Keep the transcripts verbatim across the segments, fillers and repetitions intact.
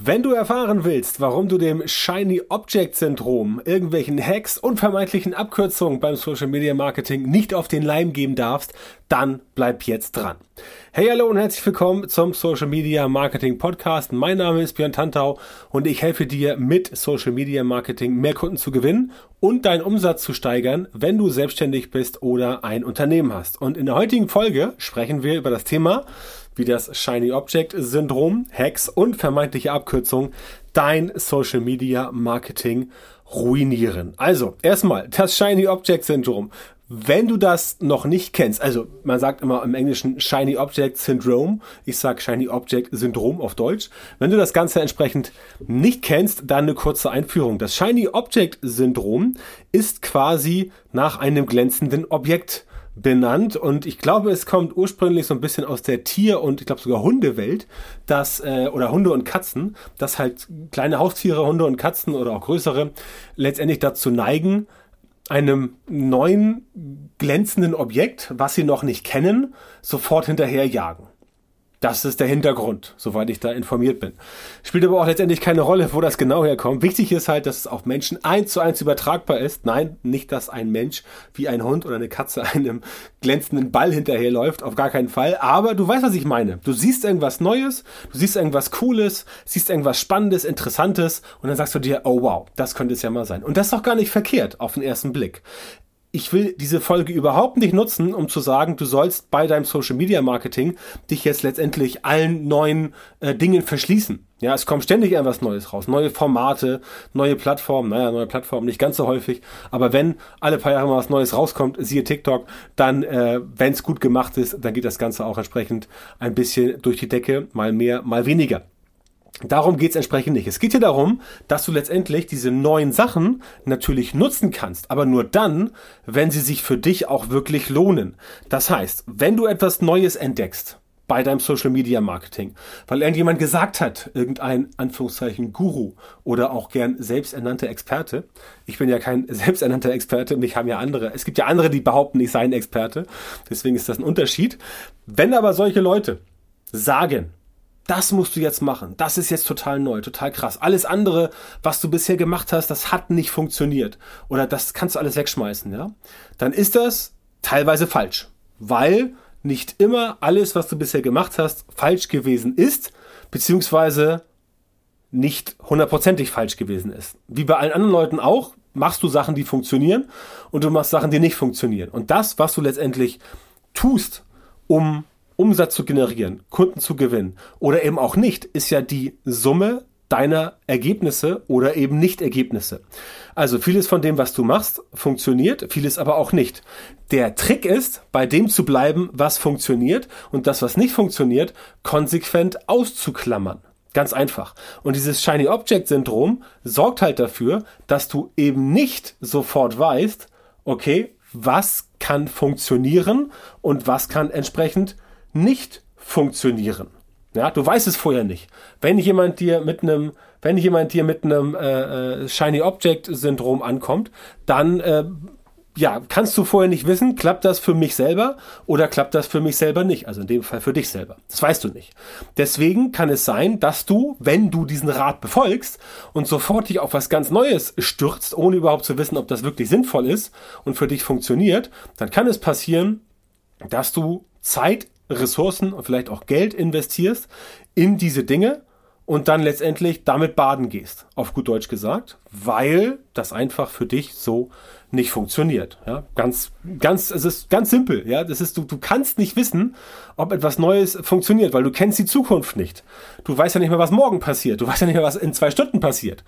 Wenn du erfahren willst, warum du dem Shiny Object Syndrom, irgendwelchen Hacks und vermeintlichen Abkürzungen beim Social Media Marketing nicht auf den Leim gehen darfst, dann bleib jetzt dran. Hey, hallo und herzlich willkommen zum Social Media Marketing Podcast. Mein Name ist Björn Tantau und ich helfe dir mit Social Media Marketing mehr Kunden zu gewinnen und deinen Umsatz zu steigern, wenn du selbstständig bist oder ein Unternehmen hast. Und in der heutigen Folge sprechen wir über das Thema, wie das Shiny Object Syndrom, Hacks und vermeintliche Abkürzungen dein Social Media Marketing ruinieren. Also, erstmal das Shiny Object Syndrom. Wenn du das noch nicht kennst, also man sagt immer im Englischen Shiny Object Syndrome, ich sage Shiny Object Syndrom auf Deutsch. Wenn du das Ganze entsprechend nicht kennst, dann eine kurze Einführung. Das Shiny Object Syndrom ist quasi nach einem glänzenden Objekt benannt und ich glaube, es kommt ursprünglich so ein bisschen aus der Tier- und ich glaube sogar Hundewelt, dass äh, oder Hunde und Katzen, dass halt kleine Haustiere, Hunde und Katzen oder auch größere letztendlich dazu neigen, einem neuen glänzenden Objekt, was sie noch nicht kennen, sofort hinterherjagen. Das ist der Hintergrund, soweit ich da informiert bin. Spielt aber auch letztendlich keine Rolle, wo das genau herkommt. Wichtig ist halt, dass es auf Menschen eins zu eins übertragbar ist. Nein, nicht, dass ein Mensch wie ein Hund oder eine Katze einem glänzenden Ball hinterherläuft. Auf gar keinen Fall. Aber du weißt, was ich meine. Du siehst irgendwas Neues, du siehst irgendwas Cooles, siehst irgendwas Spannendes, Interessantes und dann sagst du dir, oh wow, das könnte es ja mal sein. Und das ist doch gar nicht verkehrt auf den ersten Blick. Ich will diese Folge überhaupt nicht nutzen, um zu sagen, du sollst bei deinem Social Media Marketing dich jetzt letztendlich allen neuen äh, Dingen verschließen. Ja, es kommt ständig etwas Neues raus. Neue Formate, neue Plattformen. Naja, neue Plattformen nicht ganz so häufig. Aber wenn alle paar Jahre mal was Neues rauskommt, siehe TikTok, dann, äh, wenn es gut gemacht ist, dann geht das Ganze auch entsprechend ein bisschen durch die Decke. Mal mehr, mal weniger. Darum geht's entsprechend nicht. Es geht hier darum, dass du letztendlich diese neuen Sachen natürlich nutzen kannst, aber nur dann, wenn sie sich für dich auch wirklich lohnen. Das heißt, wenn du etwas Neues entdeckst bei deinem Social Media Marketing, weil irgendjemand gesagt hat, irgendein Anführungszeichen Guru oder auch gern selbsternannter Experte. Ich bin ja kein selbsternannter Experte, mich haben ja andere. Es gibt ja andere, die behaupten, ich sei ein Experte. Deswegen ist das ein Unterschied. Wenn aber solche Leute sagen, das musst du jetzt machen. Das ist jetzt total neu, total krass. Alles andere, was du bisher gemacht hast, das hat nicht funktioniert. Oder das kannst du alles wegschmeißen, ja? Dann ist das teilweise falsch. Weil nicht immer alles, was du bisher gemacht hast, falsch gewesen ist, beziehungsweise nicht hundertprozentig falsch gewesen ist. Wie bei allen anderen Leuten auch, machst du Sachen, die funktionieren und du machst Sachen, die nicht funktionieren. Und das, was du letztendlich tust, um Umsatz zu generieren, Kunden zu gewinnen oder eben auch nicht, ist ja die Summe deiner Ergebnisse oder eben Nicht-Ergebnisse. Also vieles von dem, was du machst, funktioniert, vieles aber auch nicht. Der Trick ist, bei dem zu bleiben, was funktioniert und das, was nicht funktioniert, konsequent auszuklammern. Ganz einfach. Und dieses Shiny Object Syndrom sorgt halt dafür, dass du eben nicht sofort weißt, okay, was kann funktionieren und was kann entsprechend nicht funktionieren. Ja, du weißt es vorher nicht. Wenn jemand dir mit einem, wenn jemand dir mit einem äh, Shiny Object Syndrom ankommt, dann äh, ja, kannst du vorher nicht wissen, klappt das für mich selber oder klappt das für mich selber nicht. Also in dem Fall für dich selber. Das weißt du nicht. Deswegen kann es sein, dass du, wenn du diesen Rat befolgst und sofort dich auf was ganz Neues stürzt, ohne überhaupt zu wissen, ob das wirklich sinnvoll ist und für dich funktioniert, dann kann es passieren, dass du Zeit, Ressourcen und vielleicht auch Geld investierst in diese Dinge und dann letztendlich damit baden gehst, auf gut Deutsch gesagt, weil das einfach für dich so nicht funktioniert. Ja, ganz, ganz, es ist ganz simpel. Ja, das ist, du, du kannst nicht wissen, ob etwas Neues funktioniert, weil du kennst die Zukunft nicht. Du weißt ja nicht mehr, was morgen passiert. Du weißt ja nicht mehr, was in zwei Stunden passiert.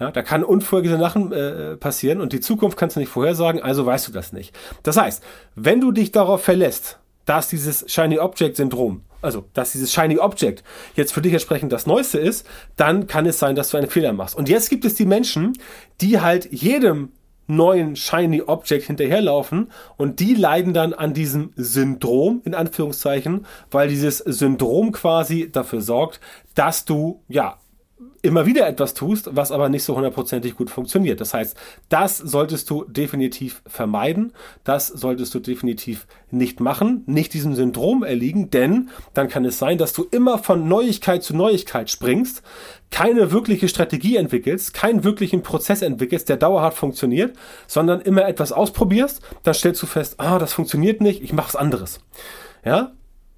Ja, da kann unvorhergesehene Sachen äh, passieren und die Zukunft kannst du nicht vorhersagen, also weißt du das nicht. Das heißt, wenn du dich darauf verlässt, dass dieses Shiny Object Syndrom, also dass dieses Shiny Object jetzt für dich entsprechend das Neueste ist, dann kann es sein, dass du einen Fehler machst. Und jetzt gibt es die Menschen, die halt jedem neuen Shiny Object hinterherlaufen und die leiden dann an diesem Syndrom, in Anführungszeichen, weil dieses Syndrom quasi dafür sorgt, dass du, ja, immer wieder etwas tust, was aber nicht so hundertprozentig gut funktioniert. Das heißt, das solltest du definitiv vermeiden, das solltest du definitiv nicht machen, nicht diesem Syndrom erliegen, denn dann kann es sein, dass du immer von Neuigkeit zu Neuigkeit springst, keine wirkliche Strategie entwickelst, keinen wirklichen Prozess entwickelst, der dauerhaft funktioniert, sondern immer etwas ausprobierst, dann stellst du fest, ah, das funktioniert nicht, ich mache was anderes. Ja?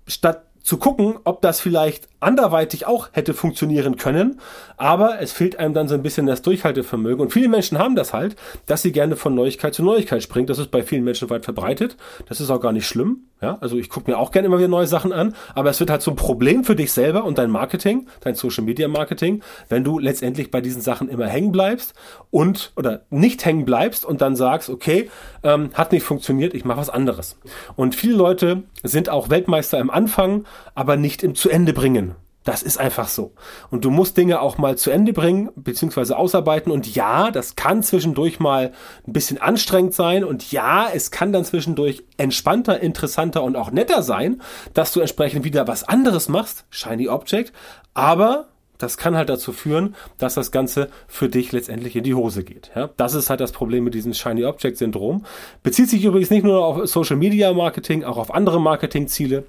Statt zu gucken, ob das vielleicht anderweitig auch hätte funktionieren können, aber es fehlt einem dann so ein bisschen das Durchhaltevermögen. Und viele Menschen haben das halt, dass sie gerne von Neuigkeit zu Neuigkeit springen. Das ist bei vielen Menschen weit verbreitet. Das ist auch gar nicht schlimm. Ja, also ich gucke mir auch gerne immer wieder neue Sachen an, aber es wird halt so ein Problem für dich selber und dein Marketing, dein Social Media Marketing, wenn du letztendlich bei diesen Sachen immer hängen bleibst und oder nicht hängen bleibst und dann sagst, okay, ähm, hat nicht funktioniert, ich mache was anderes. Und viele Leute sind auch Weltmeister im Anfang, aber nicht im zu Ende bringen. Das ist einfach so. Und du musst Dinge auch mal zu Ende bringen, beziehungsweise ausarbeiten. Und ja, das kann zwischendurch mal ein bisschen anstrengend sein. Und ja, es kann dann zwischendurch entspannter, interessanter und auch netter sein, dass du entsprechend wieder was anderes machst, Shiny Object. Aber das kann halt dazu führen, dass das Ganze für dich letztendlich in die Hose geht. Ja, das ist halt das Problem mit diesem Shiny Object Syndrom. Bezieht sich übrigens nicht nur auf Social Media Marketing, auch auf andere Marketingziele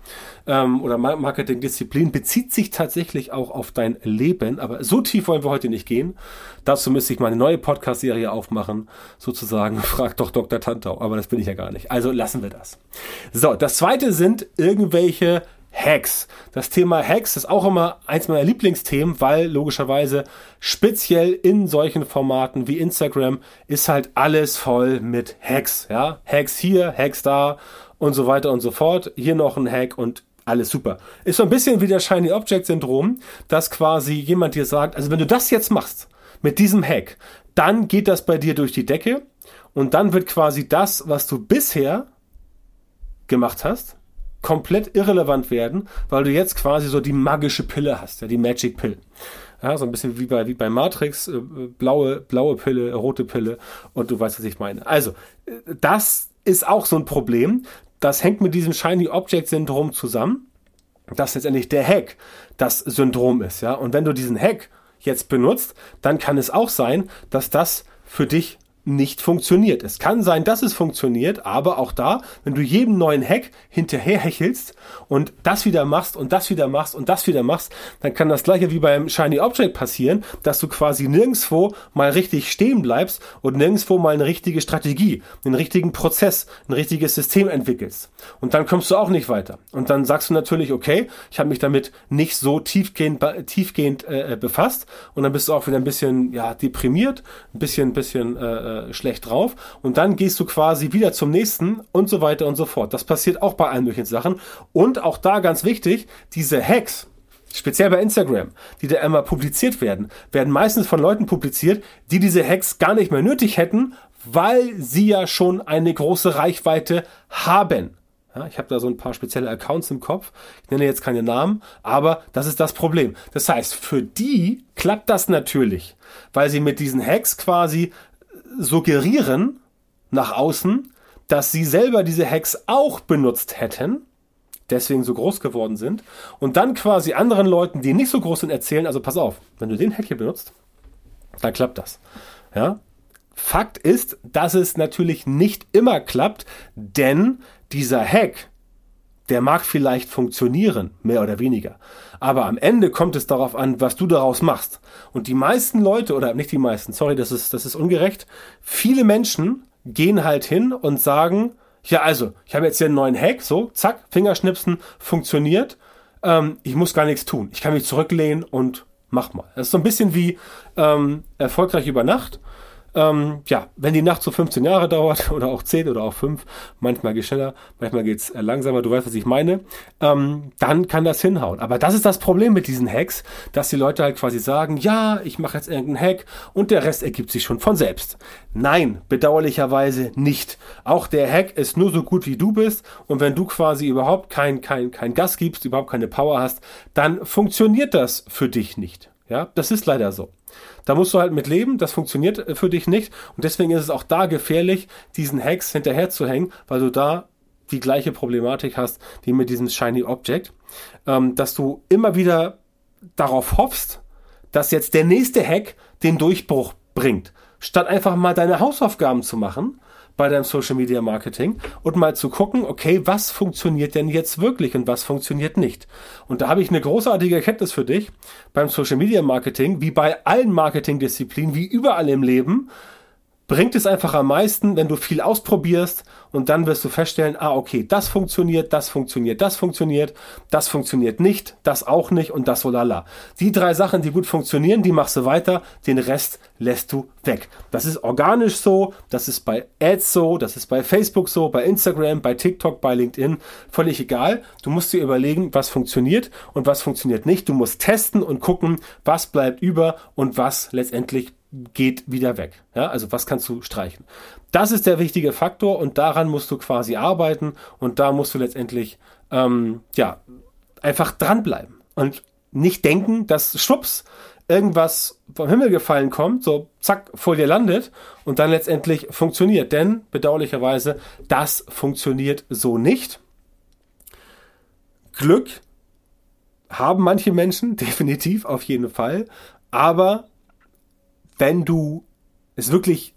ähm, oder Marketingdisziplinen. Bezieht sich tatsächlich auch auf dein Leben. Aber so tief wollen wir heute nicht gehen. Dazu müsste ich mal eine neue Podcast-Serie aufmachen. Sozusagen, frag doch Doktor Tantau. Aber das bin ich ja gar nicht. Also lassen wir das. So, das zweite sind irgendwelche Hacks. Das Thema Hacks ist auch immer eins meiner Lieblingsthemen, weil logischerweise speziell in solchen Formaten wie Instagram ist halt alles voll mit Hacks. Ja? Hacks hier, Hacks da und so weiter und so fort. Hier noch ein Hack und alles super. Ist so ein bisschen wie das Shiny Object Syndrom, dass quasi jemand dir sagt, also wenn du das jetzt machst mit diesem Hack, dann geht das bei dir durch die Decke und dann wird quasi das, was du bisher gemacht hast, komplett irrelevant werden, weil du jetzt quasi so die magische Pille hast, ja, die Magic Pill. Ja, so ein bisschen wie bei, wie bei Matrix, äh, blaue, blaue Pille, rote Pille und du weißt, was ich meine. Also, das ist auch so ein Problem. Das hängt mit diesem Shiny Object Syndrom zusammen, dass letztendlich der Hack das Syndrom ist. Ja? Und wenn du diesen Hack jetzt benutzt, dann kann es auch sein, dass das für dich nicht funktioniert. Es kann sein, dass es funktioniert, aber auch da, wenn du jedem neuen Hack hinterher hechelst und das wieder machst und das wieder machst und das wieder machst, dann kann das gleiche wie beim Shiny Object passieren, dass du quasi nirgendwo mal richtig stehen bleibst und nirgendwo mal eine richtige Strategie, einen richtigen Prozess, ein richtiges System entwickelst. Und dann kommst du auch nicht weiter. Und dann sagst du natürlich, okay, ich habe mich damit nicht so tiefgehend, tiefgehend äh, befasst und dann bist du auch wieder ein bisschen ja deprimiert, ein bisschen, ein bisschen äh, schlecht drauf und dann gehst du quasi wieder zum nächsten und so weiter und so fort. Das passiert auch bei allen möglichen Sachen und auch da ganz wichtig, diese Hacks, speziell bei Instagram, die da immer publiziert werden, werden meistens von Leuten publiziert, die diese Hacks gar nicht mehr nötig hätten, weil sie ja schon eine große Reichweite haben. Ich habe da so ein paar spezielle Accounts im Kopf. Ich nenne jetzt keine Namen, aber das ist das Problem. Das heißt, für die klappt das natürlich, weil sie mit diesen Hacks quasi suggerieren nach außen, dass sie selber diese Hacks auch benutzt hätten, deswegen so groß geworden sind und dann quasi anderen Leuten, die nicht so groß sind, erzählen, also pass auf, wenn du den Hack hier benutzt, dann klappt das. Ja? Fakt ist, dass es natürlich nicht immer klappt, denn dieser Hack, der mag vielleicht funktionieren, mehr oder weniger. Aber am Ende kommt es darauf an, was du daraus machst. Und die meisten Leute, oder nicht die meisten, sorry, das ist, das ist ungerecht, viele Menschen gehen halt hin und sagen, ja also, ich habe jetzt hier einen neuen Hack, so, zack, Fingerschnipsen, funktioniert, ähm, ich muss gar nichts tun. Ich kann mich zurücklehnen und mach mal. Das ist so ein bisschen wie ähm, erfolgreich über Nacht. Ähm, ja, wenn die Nacht so fünfzehn Jahre dauert oder auch zehn oder auch fünf, manchmal geht es schneller, manchmal geht es langsamer, du weißt, was ich meine, ähm, dann kann das hinhauen. Aber das ist das Problem mit diesen Hacks, dass die Leute halt quasi sagen, ja, ich mache jetzt irgendeinen Hack und der Rest ergibt sich schon von selbst. Nein, bedauerlicherweise nicht. Auch der Hack ist nur so gut, wie du bist und wenn du quasi überhaupt kein, kein, kein Gas gibst, überhaupt keine Power hast, dann funktioniert das für dich nicht. Ja, das ist leider so. Da musst du halt mit leben, das funktioniert für dich nicht und deswegen ist es auch da gefährlich, diesen Hacks hinterher zu hängen, weil du da die gleiche Problematik hast, wie mit diesem Shiny Object, ähm, dass du immer wieder darauf hoffst, dass jetzt der nächste Hack den Durchbruch bringt. Statt einfach mal deine Hausaufgaben zu machen bei deinem Social Media Marketing und mal zu gucken, okay, was funktioniert denn jetzt wirklich und was funktioniert nicht. Und da habe ich eine großartige Erkenntnis für dich beim Social Media Marketing, wie bei allen Marketingdisziplinen, wie überall im Leben, bringt es einfach am meisten, wenn du viel ausprobierst und dann wirst du feststellen, ah, okay, das funktioniert, das funktioniert, das funktioniert, das funktioniert nicht, das auch nicht und das so lala. Die drei Sachen, die gut funktionieren, die machst du weiter, den Rest lässt du weg. Das ist organisch so, das ist bei Ads so, das ist bei Facebook so, bei Instagram, bei TikTok, bei LinkedIn, völlig egal. Du musst dir überlegen, was funktioniert und was funktioniert nicht. Du musst testen und gucken, was bleibt über und was letztendlich geht wieder weg. Ja, also was kannst du streichen? Das ist der wichtige Faktor und daran musst du quasi arbeiten und da musst du letztendlich ähm, ja, einfach dranbleiben und nicht denken, dass schwupps irgendwas vom Himmel gefallen kommt, so zack, vor dir landet und dann letztendlich funktioniert. Denn bedauerlicherweise, das funktioniert so nicht. Glück haben manche Menschen, definitiv, auf jeden Fall, aber wenn du es wirklich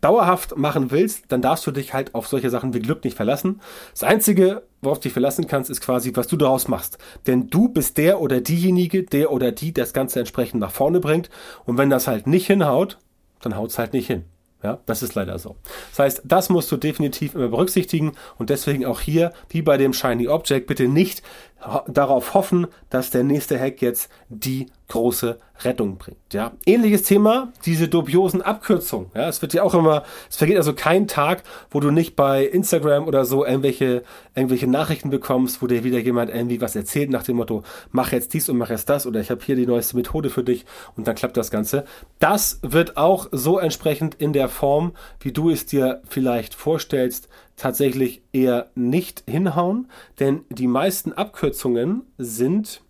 dauerhaft machen willst, dann darfst du dich halt auf solche Sachen wie Glück nicht verlassen. Das Einzige, worauf du dich verlassen kannst, ist quasi, was du daraus machst. Denn du bist der oder diejenige, der oder die das Ganze entsprechend nach vorne bringt. Und wenn das halt nicht hinhaut, dann haut es halt nicht hin. Ja, das ist leider so. Das heißt, das musst du definitiv immer berücksichtigen und deswegen auch hier, wie bei dem Shiny Object, bitte nicht ho- darauf hoffen, dass der nächste Hack jetzt die große Rettung bringt. Ja, ähnliches Thema, diese dubiosen Abkürzungen. Ja, es wird ja auch immer, es vergeht also kein Tag, wo du nicht bei Instagram oder so irgendwelche, irgendwelche Nachrichten bekommst, wo dir wieder jemand irgendwie was erzählt nach dem Motto, mach jetzt dies und mach jetzt das oder ich habe hier die neueste Methode für dich und dann klappt das Ganze. Das wird auch so entsprechend in der Form, wie du es dir vielleicht vorstellst, tatsächlich eher nicht hinhauen, denn die meisten Abkürzungen sind,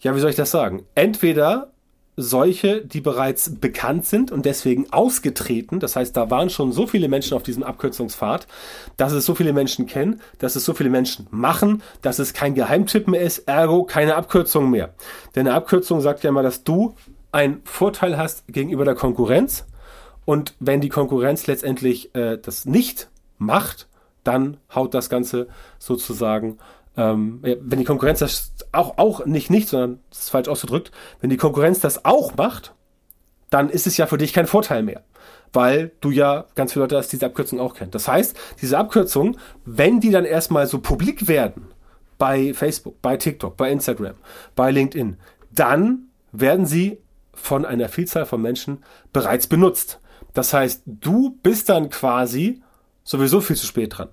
ja, wie soll ich das sagen? Entweder solche, die bereits bekannt sind und deswegen ausgetreten. Das heißt, da waren schon so viele Menschen auf diesem Abkürzungspfad, dass es so viele Menschen kennen, dass es so viele Menschen machen, dass es kein Geheimtipp mehr ist, ergo keine Abkürzung mehr. Denn eine Abkürzung sagt ja immer, dass du einen Vorteil hast gegenüber der Konkurrenz und wenn die Konkurrenz letztendlich äh, das nicht macht, dann haut das Ganze sozusagen, ähm, wenn die Konkurrenz das auch, auch nicht, nicht, sondern das ist falsch ausgedrückt, wenn die Konkurrenz das auch macht, dann ist es ja für dich kein Vorteil mehr, weil du ja ganz viele Leute hast, die diese Abkürzung auch kennen. Das heißt, diese Abkürzungen, wenn die dann erstmal so publik werden, bei Facebook, bei TikTok, bei Instagram, bei LinkedIn, dann werden sie von einer Vielzahl von Menschen bereits benutzt. Das heißt, du bist dann quasi sowieso viel zu spät dran.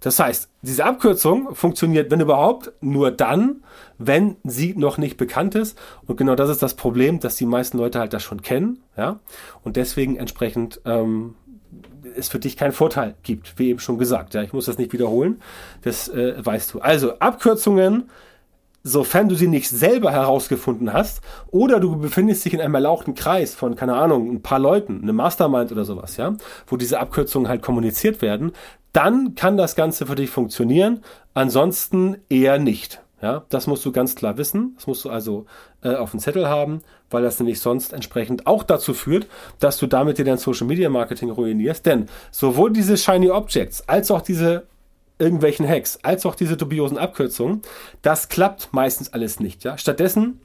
Das heißt, diese Abkürzung funktioniert, wenn überhaupt, nur dann, wenn sie noch nicht bekannt ist. Und genau das ist das Problem, dass die meisten Leute halt das schon kennen, ja, und deswegen entsprechend ähm, es für dich keinen Vorteil gibt, wie eben schon gesagt. Ja, ich muss das nicht wiederholen, das äh, weißt du. Also Abkürzungen, sofern du sie nicht selber herausgefunden hast oder du befindest dich in einem erlauchten Kreis von, keine Ahnung, ein paar Leuten, einem Mastermind oder sowas, ja, wo diese Abkürzungen halt kommuniziert werden, dann kann das Ganze für dich funktionieren, ansonsten eher nicht. Ja, das musst du ganz klar wissen, das musst du also äh, auf dem Zettel haben, weil das nämlich sonst entsprechend auch dazu führt, dass du damit dir dein Social Media Marketing ruinierst, denn sowohl diese Shiny Objects als auch diese irgendwelchen Hacks, als auch diese dubiosen Abkürzungen, das klappt meistens alles nicht. Ja? Stattdessen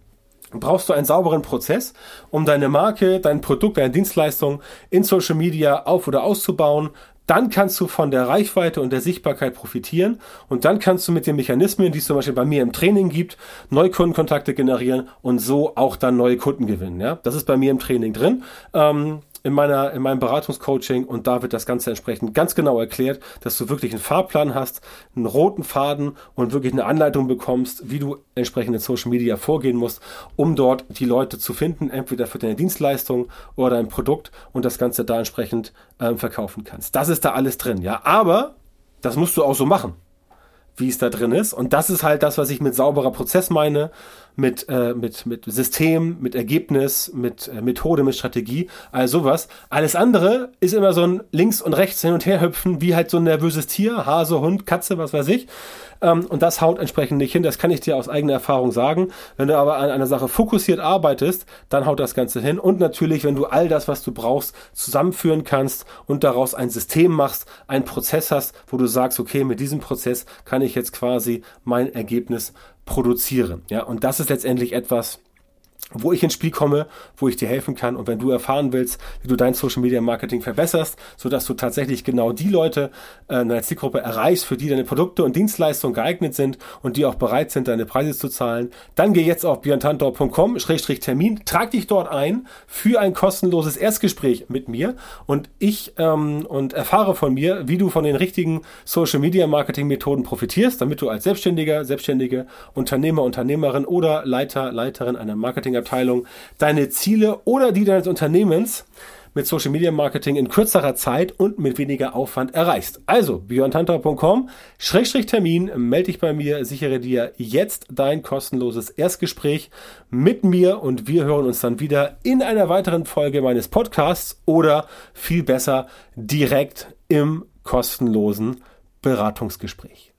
brauchst du einen sauberen Prozess, um deine Marke, dein Produkt, deine Dienstleistung in Social Media auf- oder auszubauen. Dann kannst du von der Reichweite und der Sichtbarkeit profitieren und dann kannst du mit den Mechanismen, die es zum Beispiel bei mir im Training gibt, Neukundenkontakte generieren und so auch dann neue Kunden gewinnen. Ja? Das ist bei mir im Training drin. Ähm, in meiner, in meinem Beratungscoaching und da wird das Ganze entsprechend ganz genau erklärt, dass du wirklich einen Fahrplan hast, einen roten Faden und wirklich eine Anleitung bekommst, wie du entsprechend in Social Media vorgehen musst, um dort die Leute zu finden, entweder für deine Dienstleistung oder dein Produkt und das Ganze da entsprechend ähm, verkaufen kannst. Das ist da alles drin, ja, aber das musst du auch so machen. wie es da drin ist. Und das ist halt das, was ich mit sauberer Prozess meine, mit, äh, mit, mit System, mit Ergebnis, mit äh, Methode, mit Strategie, all sowas. Alles andere ist immer so ein links und rechts hin und her hüpfen, wie halt so ein nervöses Tier, Hase, Hund, Katze, was weiß ich. Ähm, und das haut entsprechend nicht hin. Das kann ich dir aus eigener Erfahrung sagen. Wenn du aber an einer Sache fokussiert arbeitest, dann haut das Ganze hin. Und natürlich, wenn du all das, was du brauchst, zusammenführen kannst und daraus ein System machst, einen Prozess hast, wo du sagst, okay, mit diesem Prozess kann ich jetzt quasi mein Ergebnis produzieren. Ja, und das ist letztendlich etwas, wo ich ins Spiel komme, wo ich dir helfen kann. Und wenn du erfahren willst, wie du dein Social Media Marketing verbesserst, sodass du tatsächlich genau die Leute in deiner Zielgruppe erreichst, für die deine Produkte und Dienstleistungen geeignet sind und die auch bereit sind, deine Preise zu zahlen, dann geh jetzt auf björn tantau punkt com Schrägstrich Termin, trag dich dort ein für ein kostenloses Erstgespräch mit mir und ich ähm, und erfahre von mir, wie du von den richtigen Social Media Marketing Methoden profitierst, damit du als Selbstständiger, Selbstständige, Unternehmer, Unternehmerin oder Leiter, Leiterin einer Marketing Abteilung deine Ziele oder die deines Unternehmens mit Social Media Marketing in kürzerer Zeit und mit weniger Aufwand erreichst. Also björn tantau punkt com Schrägstrich Termin, melde dich bei mir, sichere dir jetzt dein kostenloses Erstgespräch mit mir und wir hören uns dann wieder in einer weiteren Folge meines Podcasts oder viel besser direkt im kostenlosen Beratungsgespräch.